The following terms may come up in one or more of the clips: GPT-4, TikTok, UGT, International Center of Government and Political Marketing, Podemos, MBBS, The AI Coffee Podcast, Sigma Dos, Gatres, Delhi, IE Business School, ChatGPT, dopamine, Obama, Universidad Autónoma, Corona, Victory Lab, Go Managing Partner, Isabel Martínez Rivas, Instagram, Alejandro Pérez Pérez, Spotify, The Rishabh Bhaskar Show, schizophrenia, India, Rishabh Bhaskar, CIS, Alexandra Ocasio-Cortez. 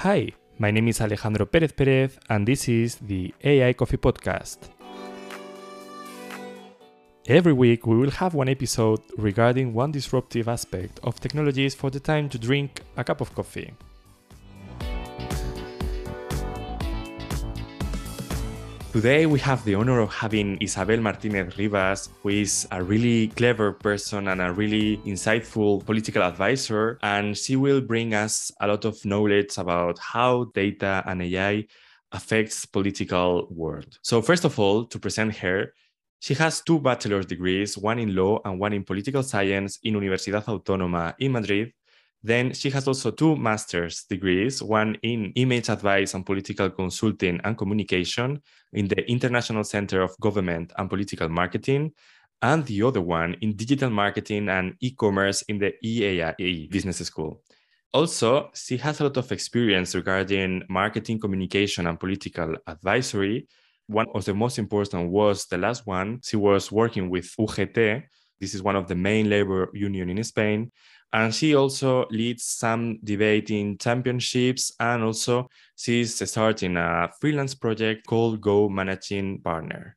Hi, my name is Alejandro Pérez Pérez, and this is the AI Coffee Podcast. Every week we will have one episode regarding one disruptive aspect of technologies for the time to drink a cup of coffee. Today we have the honor of having Isabel Martínez Rivas, who is a really clever person and a really insightful political advisor, and she will bring us a lot of knowledge about how data and AI affects political world. So first of all, to present her, she has two bachelor's degrees, one in law and one in political science in Universidad Autónoma in Madrid. Then she has also two master's degrees, one in image advice and political consulting and communication in the International Center of Government and Political Marketing, and the other one in digital marketing and e-commerce in the IE Business School. Also, she has a lot of experience regarding marketing, communication, and political advisory. One of the most important was the last one. She was working with UGT. This is one of the main labor union in Spain. And she also leads some debating championships, and also she's starting a freelance project called Go Managing Partner.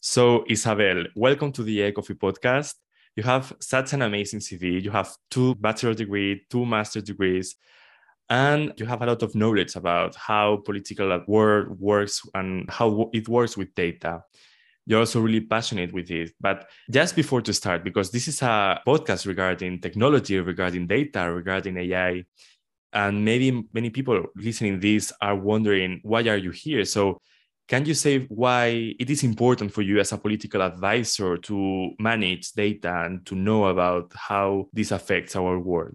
So Isabel, welcome to the AI Coffee Podcast. You have such an amazing CV. You have two bachelor's degrees, two master's degrees, and you have a lot of knowledge about how political world works and how it works with data. You're also really passionate with it. But just before to start, because this is a podcast regarding technology, regarding data, regarding AI, and maybe many people listening to this are wondering, why are you here? So can you say why it is important for you as a political advisor to manage data and to know about how this affects our world?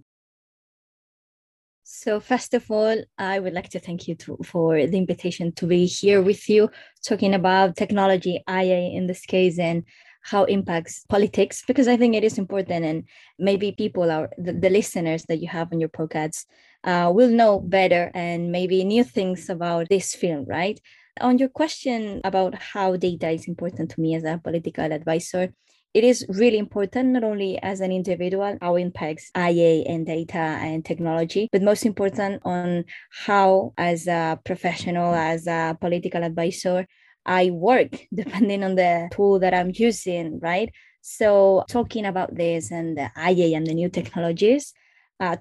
So first of all, I would like to thank you for the invitation to be here with you, talking about technology, IA in this case, and how it impacts politics, because I think it is important. And maybe people, the listeners that you have on your podcasts, will know better and maybe new things about this field, right? On your question about how data is important to me as a political advisor, it is really important, not only as an individual, how it impacts IA and data and technology, but most important on how, as a professional, as a political advisor, I work depending on the tool that I'm using, right? So talking about this and the IA and the new technologies,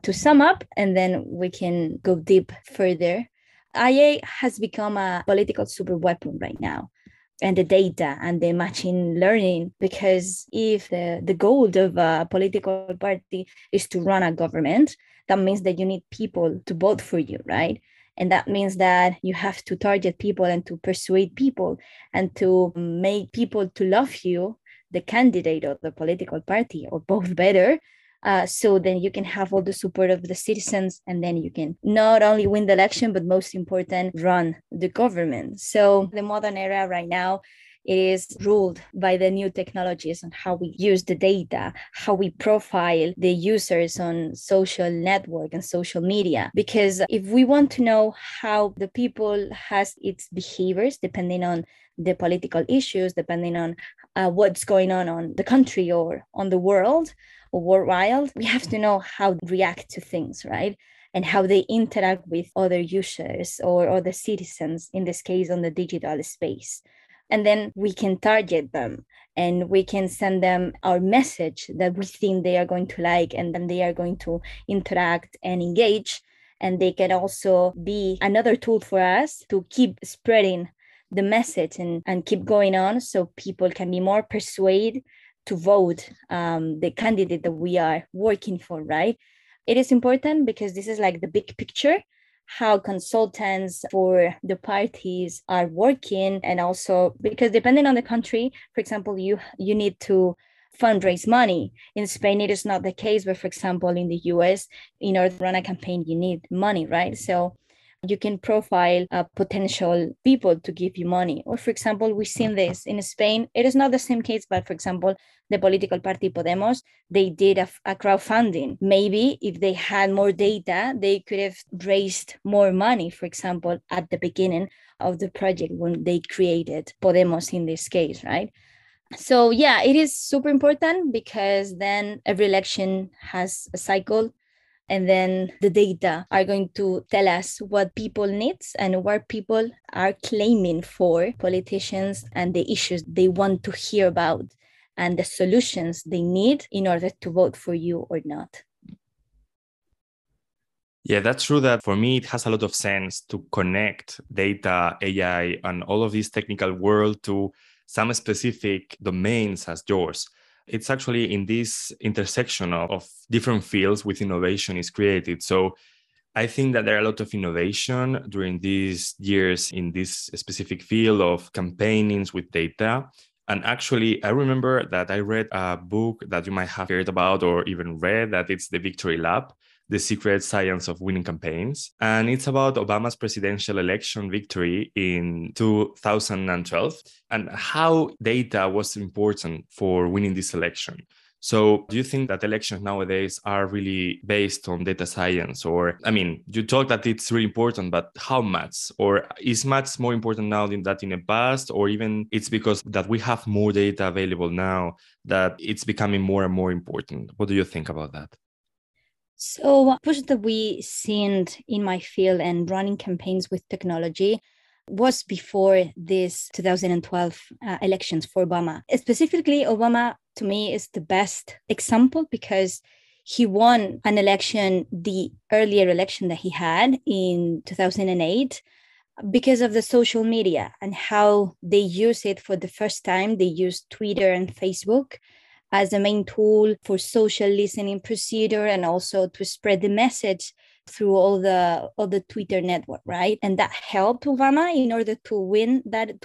to sum up, and then we can go deep further. IA has become a political super weapon right now, and the data and the machine learning, because if the goal of a political party is to run a government, that means that you need people to vote for you, right? And that means that you have to target people and to persuade people and to make people to love you, the candidate or the political party or both better. So then you can have all the support of the citizens, and then you can not only win the election, but most important, run the government. So the modern era right now, it is ruled by the new technologies and how we use the data, how we profile the users on social network and social media. Because if we want to know how the people has its behaviors, depending on the political issues, depending on what's going on the country or on the world, worldwide, we have to know how to react to things, right? And how they interact with other users or other citizens, in this case, on the digital space. And then we can target them and we can send them our message that we think they are going to like, and then they are going to interact and engage. And they can also be another tool for us to keep spreading the message and keep going on, so people can be more persuaded to vote the candidate that we are working for, right? It is important because this is like the big picture, how consultants for the parties are working, and also because depending on the country, for example, you need to fundraise money. In Spain, it is not the case, but for example, in the US, in order to run a campaign, you need money, right? So you can profile potential people to give you money. Or for example, we've seen this in Spain. It is not the same case, but for example, the political party Podemos, they did a crowdfunding. Maybe if they had more data, they could have raised more money, for example, at the beginning of the project when they created Podemos in this case, right? So yeah, it is super important because then every election has a cycle. And then the data are going to tell us what people need and what people are claiming for, politicians, and the issues they want to hear about and the solutions they need in order to vote for you or not. Yeah, that's true that for me, it has a lot of sense to connect data, AI, and all of this technical world to some specific domains as yours. It's actually in this intersection of different fields with innovation is created. So I think that there are a lot of innovation during these years in this specific field of campaigns with data. And actually, I remember that I read a book that you might have heard about or even read, that it's the Victory Lab, The Secret Science of Winning Campaigns. And it's about Obama's presidential election victory in 2012 and how data was important for winning this election. So do you think that elections nowadays are really based on data science? Or, I mean, you talk that it's really important, but how much? Or is much more important now than that in the past? Or even it's because that we have more data available now that it's becoming more and more important? What do you think about that? So push that we seen in my field and running campaigns with technology was before this 2012 elections for Obama. Specifically, Obama, to me, is the best example because he won an election, the earlier election that he had in 2008, because of the social media and how they use it for the first time. They used Twitter and Facebook as a main tool for social listening procedure and also to spread the message through all the Twitter network, right? And that helped Obama in order to win that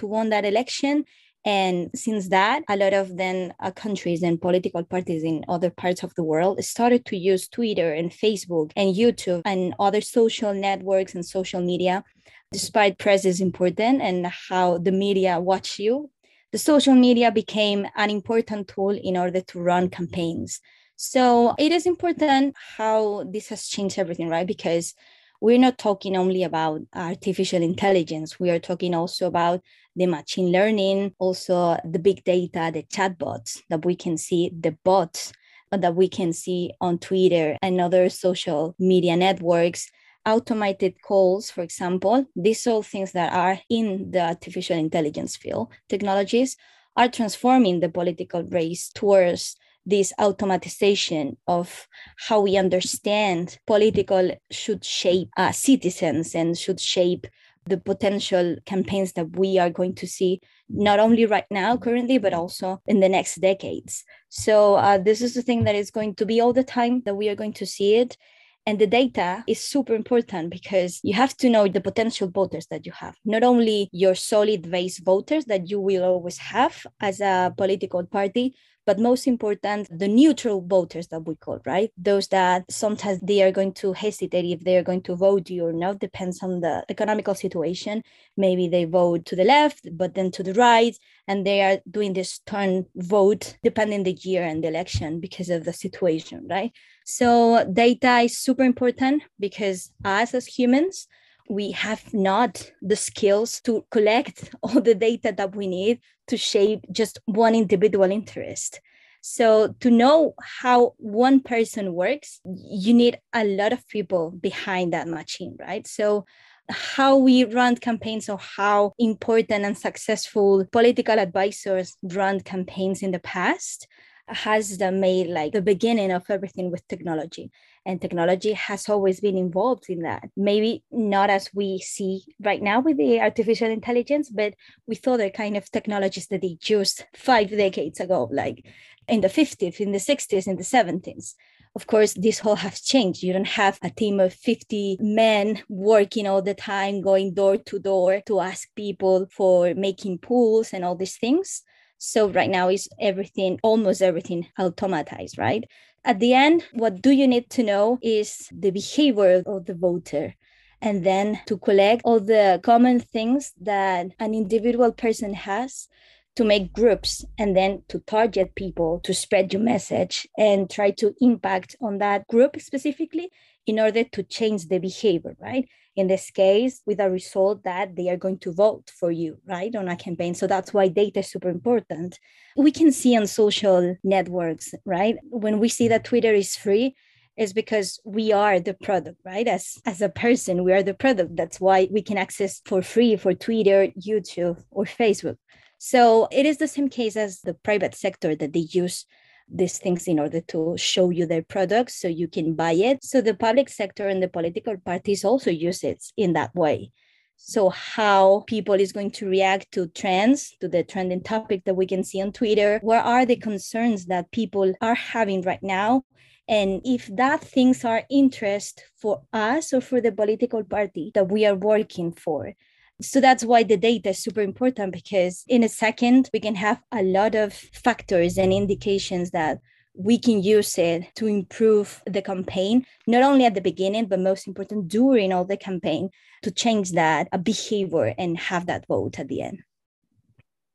election. And since that, a lot of then countries and political parties in other parts of the world started to use Twitter and Facebook and YouTube and other social networks and social media, despite press is important and how the media watch you. The social media became an important tool in order to run campaigns. So it is important how this has changed everything, right? Because we're not talking only about artificial intelligence. We are talking also about the machine learning, also the big data, the chatbots that we can see, the bots that we can see on Twitter and other social media networks, automated calls, for example. These all things that are in the artificial intelligence field, technologies are transforming the political race towards this automatization of how we understand political should shape citizens and should shape the potential campaigns that we are going to see, not only right now currently, but also in the next decades. So this is the thing that is going to be all the time that we are going to see it. And the data is super important because you have to know the potential voters that you have, not only your solid base voters that you will always have as a political party, but most important, the neutral voters that we call, right? Those that sometimes they are going to hesitate if they are going to vote you or not, depends on the economical situation. Maybe they vote to the left, but then to the right, and they are doing this turn vote depending the year and the election because of the situation, right? So data is super important because us as humans, we have not the skills to collect all the data that we need to shape just one individual interest. So to know how one person works, you need a lot of people behind that machine, right? So how we run campaigns or how important and successful political advisors run campaigns in the past has made like the beginning of everything with technology. And technology has always been involved in that. Maybe not as we see right now with the artificial intelligence, but with other kind of technologies that they used 5 decades ago, like in the 50s, in the 60s, in the 70s. Of course, this whole has changed. You don't have a team of 50 men working all the time, going door to ask people for making pools and all these things. So right now is everything, almost everything automatized, right? At the end, what do you need to know is the behavior of the voter, and then to collect all the common things that an individual person has to make groups and then to target people, to spread your message and try to impact on that group specifically in order to change the behavior, right? In this case, with a result that they are going to vote for you, right, on a campaign. So that's why data is super important. We can see on social networks, right? When we see that Twitter is free, is because we are the product, right? As a person, we are the product. That's why we can access for free for Twitter, YouTube, or Facebook. So it is the same case as the private sector, that they use these things in order to show you their products so you can buy it. So the public sector and the political parties also use it in that way. So how people is going to react to trends, to the trending topic that we can see on Twitter, what are the concerns that people are having right now? And if that things are interest for us or for the political party that we are working for. So that's why the data is super important, because in a second, we can have a lot of factors and indications that we can use it to improve the campaign, not only at the beginning, but most important during all the campaign, to change that behavior and have that vote at the end.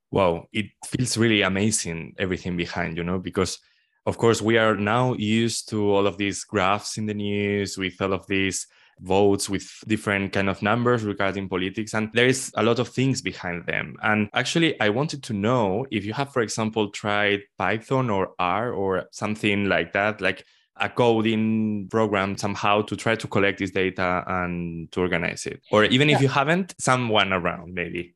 Wow, it feels really amazing, everything behind, you know, because of course we are now used to all of these graphs in the news with all of these votes with different kind of numbers regarding politics, and there is a lot of things behind them. And actually, I wanted to know if you have, for example, tried Python or R or something like that, like a coding program somehow to try to collect this data and to organize it. Or even if you haven't, someone around maybe.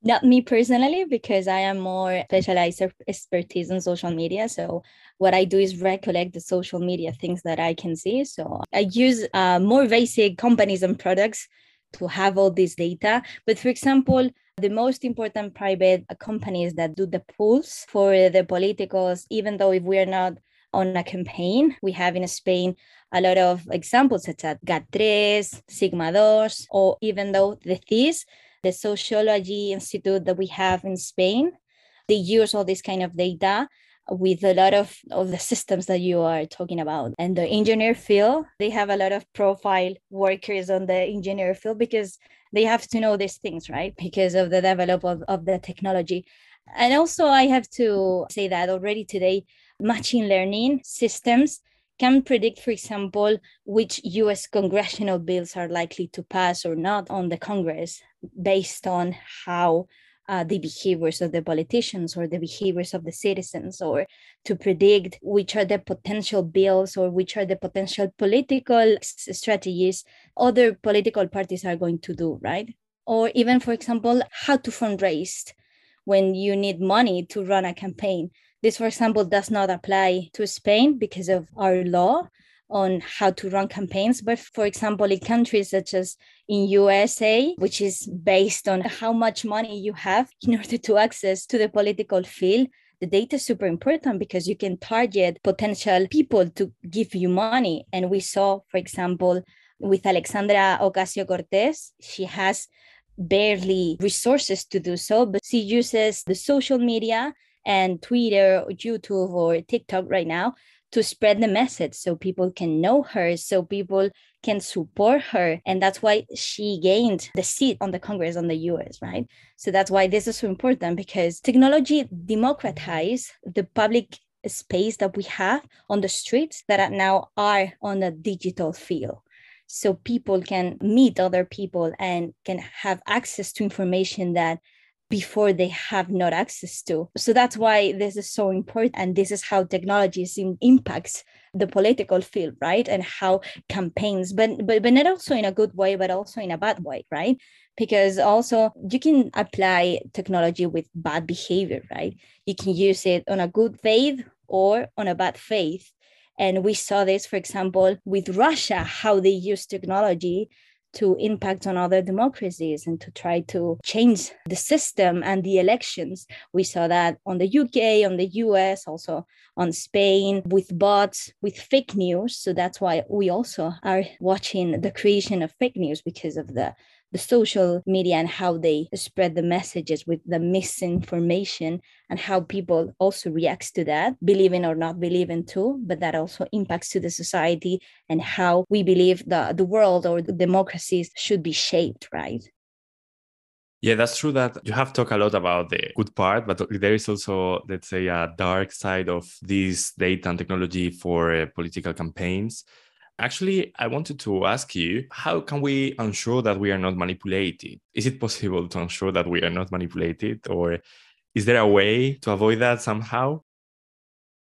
Not me personally, because I am more specialized expertise in social media. So what I do is recollect the social media things that I can see. So I use more basic companies and products to have all this data. But for example, the most important private companies that do the polls for the politicals, even though if we are not on a campaign, we have in Spain a lot of examples such as Gatres, Sigma Dos, or even though the CIS, the Sociology Institute that we have in Spain, they use all this kind of data with a lot of the systems that you are talking about. And the engineer field, they have a lot of profile workers on the engineer field because they have to know these things, right? Because of the development of the technology. And also I have to say that already today, machine learning systems can predict, for example, which US congressional bills are likely to pass or not on the Congress based on how the behaviors of the politicians or the behaviors of the citizens, or to predict which are the potential bills or which are the potential political strategies other political parties are going to do, right? Or even, for example, how to fundraise when you need money to run a campaign. This, for example, does not apply to Spain because of our law on how to run campaigns. But for example, in countries such as in USA, which is based on how much money you have in order to access to the political field, the data is super important because you can target potential people to give you money. And we saw, for example, with Alexandra Ocasio-Cortez, she has barely resources to do so, but she uses the social media and Twitter, or YouTube, or TikTok right now to spread the message so people can know her, so people can support her. And that's why she gained the seat on the Congress on the US, right? So that's why this is so important, because technology democratizes the public space that we have on the streets that are now are on a digital field. So people can meet other people and can have access to information that before they have not access to. So that's why this is so important. And this is how technology impacts the political field, right? And how campaigns, but not also in a good way, but also in a bad way, right? Because also you can apply technology with bad behavior, right? You can use it on a good faith or on a bad faith. And we saw this, for example, with Russia, how they use technology to impact on other democracies and to try to change the system and the elections. We saw that on the UK, on the US, also on Spain, with bots, with fake news. So that's why we also are watching the creation of fake news because of the social media and how they spread the messages with the misinformation and how people also react to that, believing or not believing too, but that also impacts to the society and how we believe the world or the democracies should be shaped, right? Yeah, that's true that you have talked a lot about the good part, but there is also, let's say, a dark side of this data and technology for political campaigns. Actually, I wanted to ask you, how can we ensure that we are not manipulated? Is it possible to ensure that we are not manipulated, or is there a way to avoid that somehow?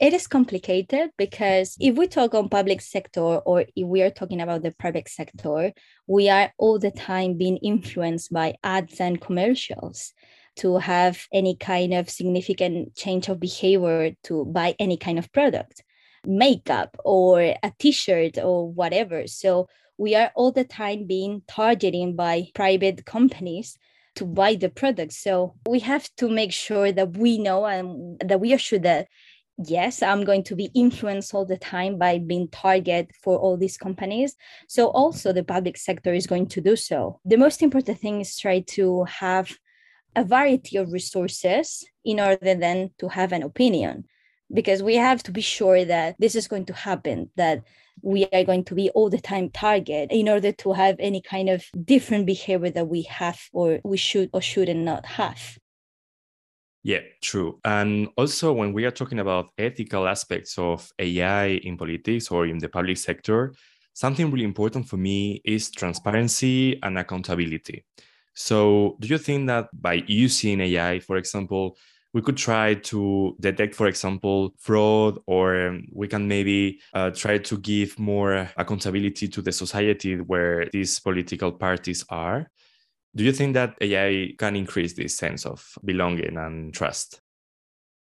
It is complicated because if we talk on public sector or if we are talking about the private sector, we are all the time being influenced by ads and commercials to have any kind of significant change of behavior to buy any kind of product, makeup or a t-shirt or whatever. So we are all the time being targeted by private companies to buy the product. So we have to make sure that we know and that we are sure that, yes, I'm going to be influenced all the time by being targeted for all these companies. So also the public sector is going to do so. The most important thing is try to have a variety of resources in order then to have an opinion, because we have to be sure that this is going to happen, that we are going to be all the time targeted in order to have any kind of different behavior that we have or we should or shouldn't not have. Yeah, true. And also when we are talking about ethical aspects of AI in politics or in the public sector, something really important for me is transparency and accountability. So do you think that by using AI, for example, we could try to detect, for example, fraud, or we can maybe try to give more accountability to the society where these political parties are? Do you think that AI can increase this sense of belonging and trust?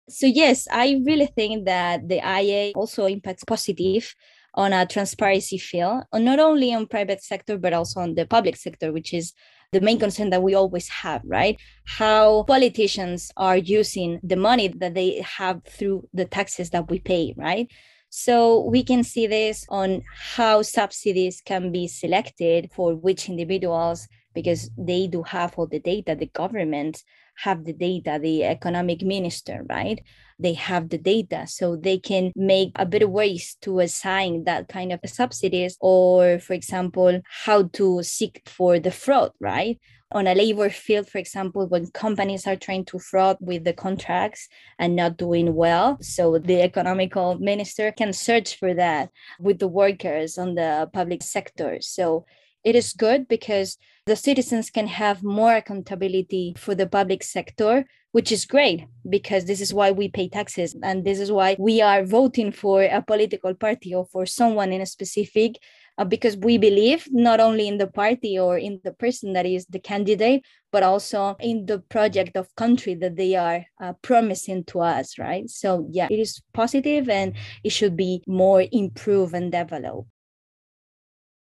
So yes, I really think that the IA also impacts positive on a transparency field, not only on private sector, but also on the public sector, which is the main concern that we always have, right? How politicians are using the money that they have through the taxes that we pay, right? So we can see this on how subsidies can be selected for which individuals, because they do have all the data. The government have the data, the economic minister, right? They have the data, so they can make a better ways to assign that kind of subsidies, or for example, how to seek for the fraud, right? On a labor field, for example, when companies are trying to fraud with the contracts and not doing well, so the economical minister can search for that with the workers on the public sector. So it is good because the citizens can have more accountability for the public sector, which is great because this is why we pay taxes and this is why we are voting for a political party or for someone in a specific, because we believe not only in the party or in the person that is the candidate, but also in the project of country that they are promising to us, right? So yeah, it is positive and it should be more improved and developed.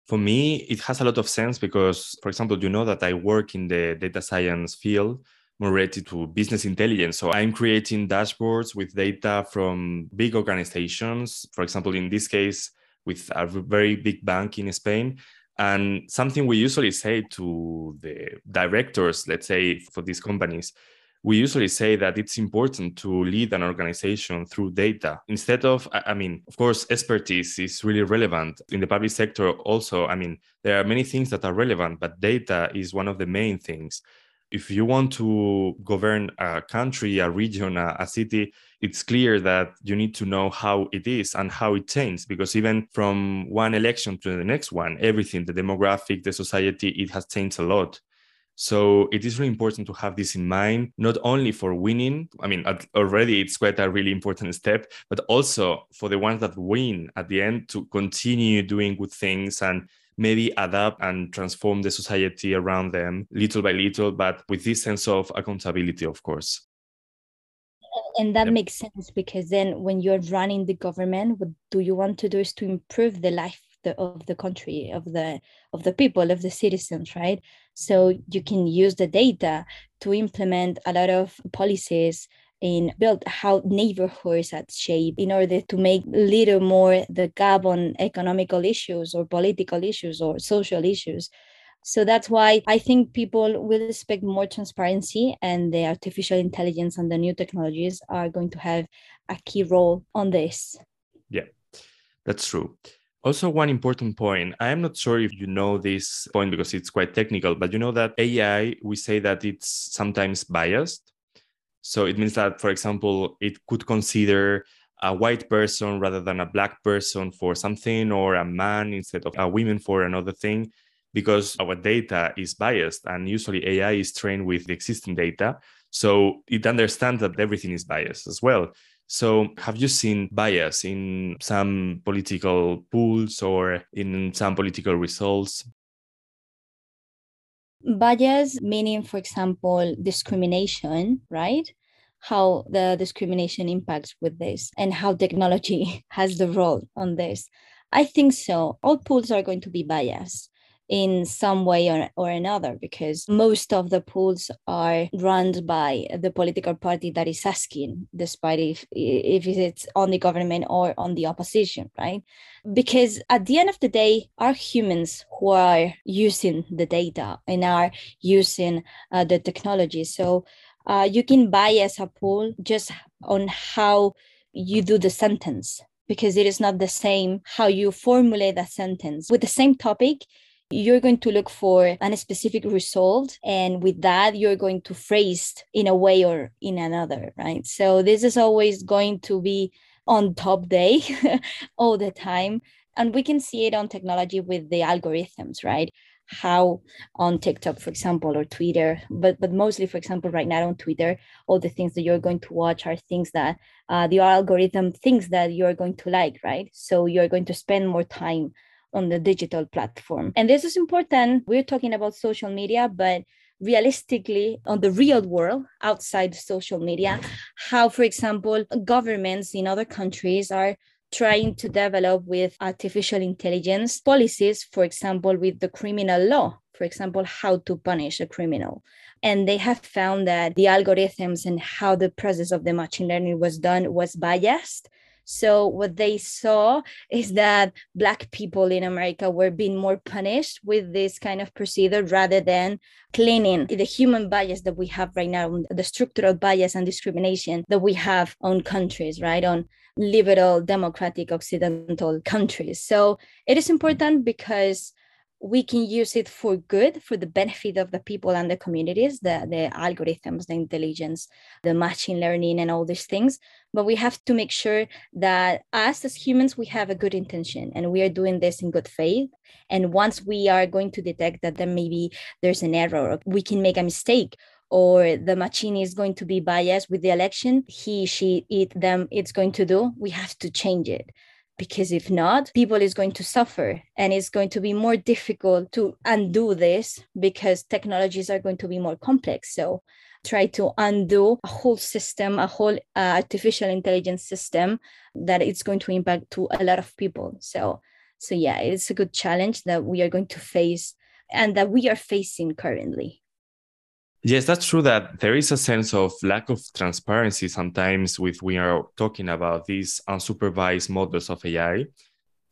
For me, it has a lot of sense because, for example, you know that I work in the data science field, more related to business intelligence. So I'm creating dashboards with data from big organizations, for example, in this case, with a very big bank in Spain. And something we usually say to the directors, let's say, for these companies, we usually say that it's important to lead an organization through data. Instead of, of course, expertise is really relevant in the public sector also. There are many things that are relevant, but data is one of the main things. If you want to govern a country, a region, a city, it's clear that you need to know how it is and how it changes, because even from one election to the next one, everything, the demographic, the society, it has changed a lot. So it is really important to have this in mind, not only for winning. Already it's quite a really important step, but also for the ones that win at the end to continue doing good things and maybe adapt and transform the society around them little by little, but with this sense of accountability, of course. And that makes sense, because then when you're running the government, what do you want to do is to improve the life of the country, of the people, of the citizens, right? So you can use the data to implement a lot of policies in build how neighborhoods are shaped in order to make little more the gap on economical issues or political issues or social issues. So that's why I think people will expect more transparency, and the artificial intelligence and the new technologies are going to have a key role on this. Yeah, that's true. Also, one important point, I am not sure if you know this point because it's quite technical, but you know that AI, we say that it's sometimes biased. So it means that, for example, it could consider a white person rather than a black person for something, or a man instead of a woman for another thing, because our data is biased and usually AI is trained with the existing data. So it understands that everything is biased as well. So have you seen bias in some political pools or in some political results? Bias meaning, for example, discrimination, right? How the discrimination impacts with this and how technology has the role on this. I think so. All pools are going to be biased in some way or another, because most of the polls are run by the political party that is asking, despite if it's on the government or on the opposition, right? Because at the end of the day, are humans who are using the data and are using the technology. So you can bias a poll just on how you do the sentence, because it is not the same how you formulate a sentence. With the same topic, you're going to look for a specific result. And with that, you're going to phrase it in a way or in another, right? So this is always going to be on top day all the time. And we can see it on technology with the algorithms, right? How on TikTok, for example, or Twitter, but mostly, for example, right now on Twitter, all the things that you're going to watch are things that the algorithm thinks that you're going to like, right? So you're going to spend more time on the digital platform. And this is important. We're talking about social media, but realistically, on the real world, outside social media, how, for example, governments in other countries are trying to develop with artificial intelligence policies, for example, with the criminal law, for example, how to punish a criminal. And they have found that the algorithms and how the process of the machine learning was done was biased. So what they saw is that Black people in America were being more punished with this kind of procedure rather than cleaning the human bias that we have right now, the structural bias and discrimination that we have on countries, right, on liberal, democratic, occidental countries. So it is important because we can use it for good, for the benefit of the people and the communities, the algorithms, the intelligence, the machine learning and all these things. But we have to make sure that us as humans, we have a good intention and we are doing this in good faith. And once we are going to detect that then maybe there's an error, or we can make a mistake, or the machine is going to be biased with the election, he, she, it, them, it's going to do, we have to change it. Because if not, people is going to suffer and it's going to be more difficult to undo this because technologies are going to be more complex. So try to undo a whole system, a whole artificial intelligence system that it's going to impact to a lot of people. So yeah, it's a good challenge that we are going to face and that we are facing currently. Yes, that's true that there is a sense of lack of transparency sometimes with we are talking about these unsupervised models of AI.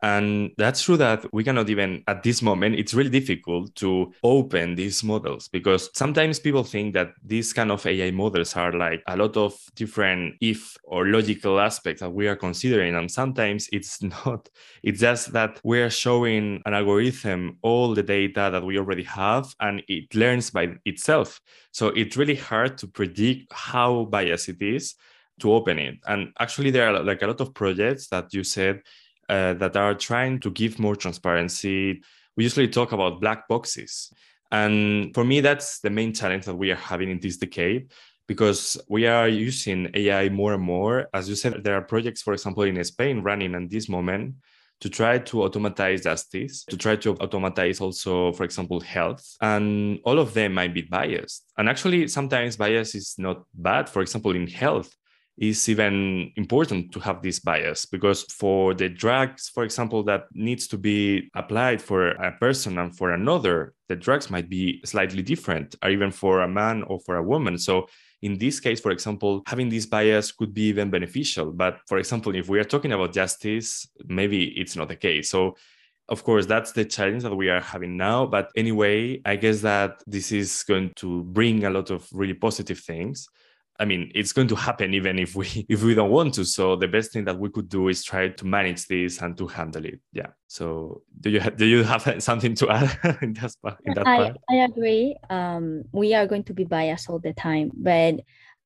And that's true that we cannot even, at this moment, it's really difficult to open these models because sometimes people think that these kind of AI models are like a lot of different if or logical aspects that we are considering. And sometimes it's not. It's just that we are showing an algorithm all the data that we already have and it learns by itself. So it's really hard to predict how biased it is to open it. And actually, there are like a lot of projects that you said that are trying to give more transparency. We usually talk about black boxes. And for me, that's the main challenge that we are having in this decade, because we are using AI more and more. As you said, there are projects, for example, in Spain running at this moment to try to automatize justice, to try to automatize also, for example, health. And all of them might be biased. And actually, sometimes bias is not bad. For example, in health, it's even important to have this bias because for the drugs, for example, that needs to be applied for a person and for another, the drugs might be slightly different, or even for a man or for a woman. So in this case, for example, having this bias could be even beneficial. But for example, if we are talking about justice, maybe it's not the case. So of course, that's the challenge that we are having now. But anyway, I guess that this is going to bring a lot of really positive things. I mean, it's going to happen even if we don't want to. So the best thing that we could do is try to manage this and to handle it. Yeah. So do you have something to add in that part? I agree. We are going to be biased all the time. But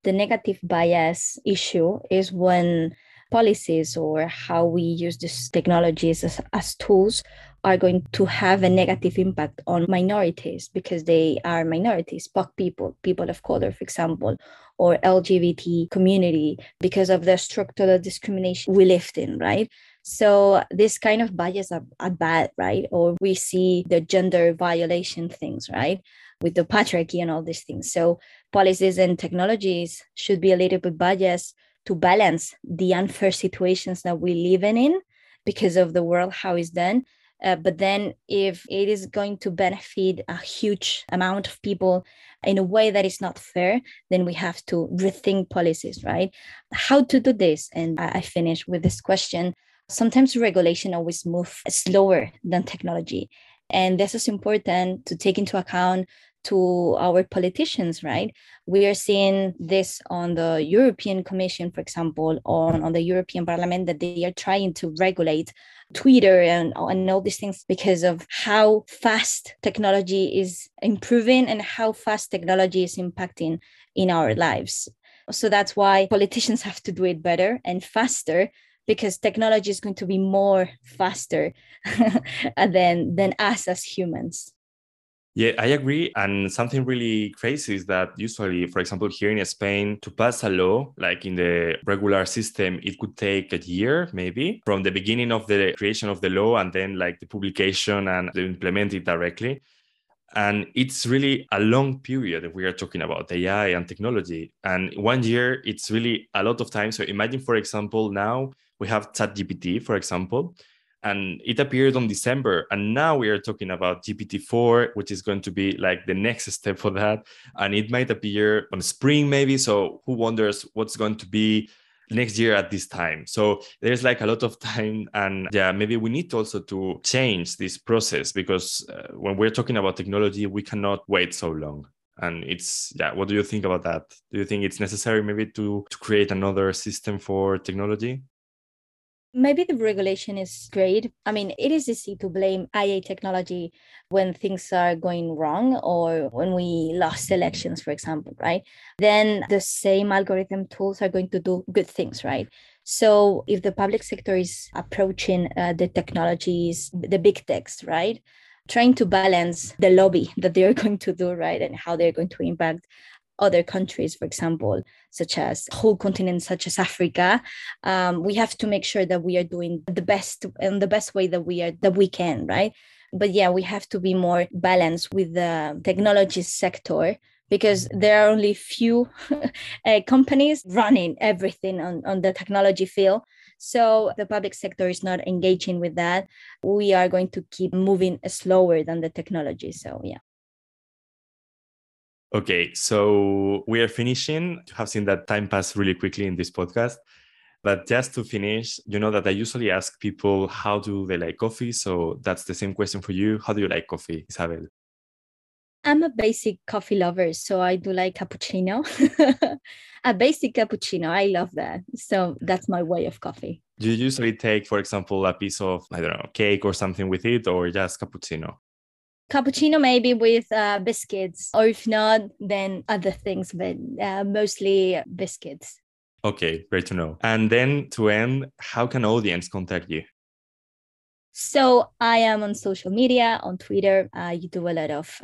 the negative bias issue is when policies or how we use these technologies as tools are going to have a negative impact on minorities because they are minorities, POC people, people of color, for example, or LGBT community because of the structural discrimination we lived in, right? So this kind of bias are bad, right? Or we see the gender violation things, right? With the patriarchy and all these things. So policies and technologies should be a little bit biased to balance the unfair situations that we live in because of the world, how it's done. But then if it is going to benefit a huge amount of people in a way that is not fair, then we have to rethink policies, right? How to do this? And I finish with this question. Sometimes regulation always moves slower than technology. And this is important to take into account to our politicians, right? We are seeing this on the European Commission, for example, on the European Parliament, that they are trying to regulate Twitter and all these things because of how fast technology is improving and how fast technology is impacting in our lives. So that's why politicians have to do it better and faster, because technology is going to be more faster than us as humans. Yeah, I agree. And something really crazy is that usually, for example, here in Spain, to pass a law, like in the regular system, it could take a year, maybe, from the beginning of the creation of the law and then like the publication and they implement it directly. And it's really a long period that we are talking about AI and technology. And 1 year, it's really a lot of time. So imagine, for example, now we have ChatGPT, for example, and it appeared on December. And now we are talking about GPT-4, which is going to be like the next step for that. And it might appear on spring, maybe. So who wonders what's going to be next year at this time? So there's like a lot of time. And yeah, maybe we need also to change this process because when we're talking about technology, we cannot wait so long. And it's, yeah, what do you think about that? Do you think it's necessary maybe to create another system for technology? Maybe the regulation is great. I mean, it is easy to blame IA technology when things are going wrong or when we lost elections, for example, right? Then the same algorithm tools are going to do good things, right? So if the public sector is approaching the technologies, the big techs, right? Trying to balance the lobby that they're going to do, right? And how they're going to impact other countries, for example, such as whole continents, such as Africa, we have to make sure that we are doing the best and the best way that we can, right? But yeah, we have to be more balanced with the technology sector because there are only few companies running everything on the technology field. So the public sector is not engaging with that. We are going to keep moving slower than the technology. So yeah. Okay, so we are finishing. You have seen that time pass really quickly in this podcast. But just to finish, you know that I usually ask people, how do they like coffee? So that's the same question for you. How do you like coffee, Isabel? I'm a basic coffee lover, so I do like cappuccino. A basic cappuccino, I love that. So that's my way of coffee. Do you usually take, for example, a piece of, I don't know, cake or something with it, or just cappuccino? Cappuccino maybe with biscuits, or if not, then other things, but mostly biscuits. Okay, great to know. And then to end, how can audience contact you? So I am on social media, on Twitter. You do a lot of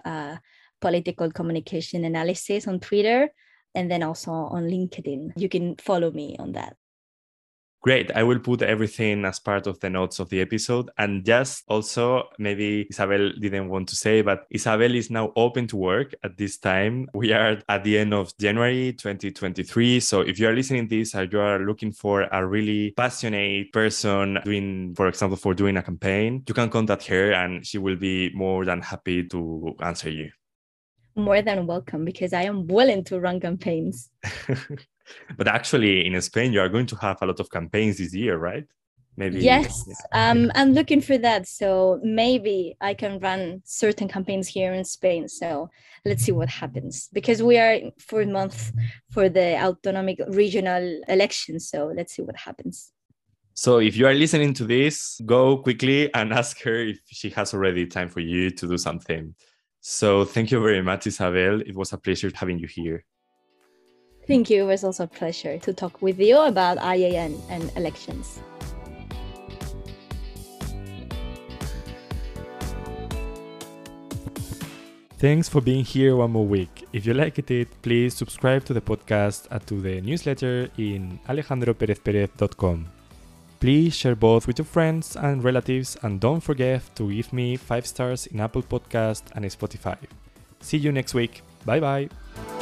political communication analysis on Twitter, and then also on LinkedIn. You can follow me on that. Great. I will put everything as part of the notes of the episode. And just also, maybe Isabel didn't want to say, but Isabel is now open to work at this time. We are at the end of January 2023. So if you are listening to this or you are looking for a really passionate person doing, for example, for doing a campaign, you can contact her and she will be more than happy to answer you. More than welcome, because I am willing to run campaigns. But actually, in Spain, you are going to have a lot of campaigns this year, right? Maybe. Yes, yeah. I'm looking for that. So maybe I can run certain campaigns here in Spain. So let's see what happens, because we are 4 months for the autonomic regional election. So let's see what happens. So if you are listening to this, go quickly and ask her if she has already time for you to do something. So thank you very much, Isabel. It was a pleasure having you here. Thank you. It was also a pleasure to talk with you about IAN and elections. Thanks for being here one more week. If you liked it, please subscribe to the podcast and to the newsletter in alejandroperezperez.com. Please share both with your friends and relatives, and don't forget to give me 5 stars in Apple Podcasts and Spotify. See you next week. Bye bye.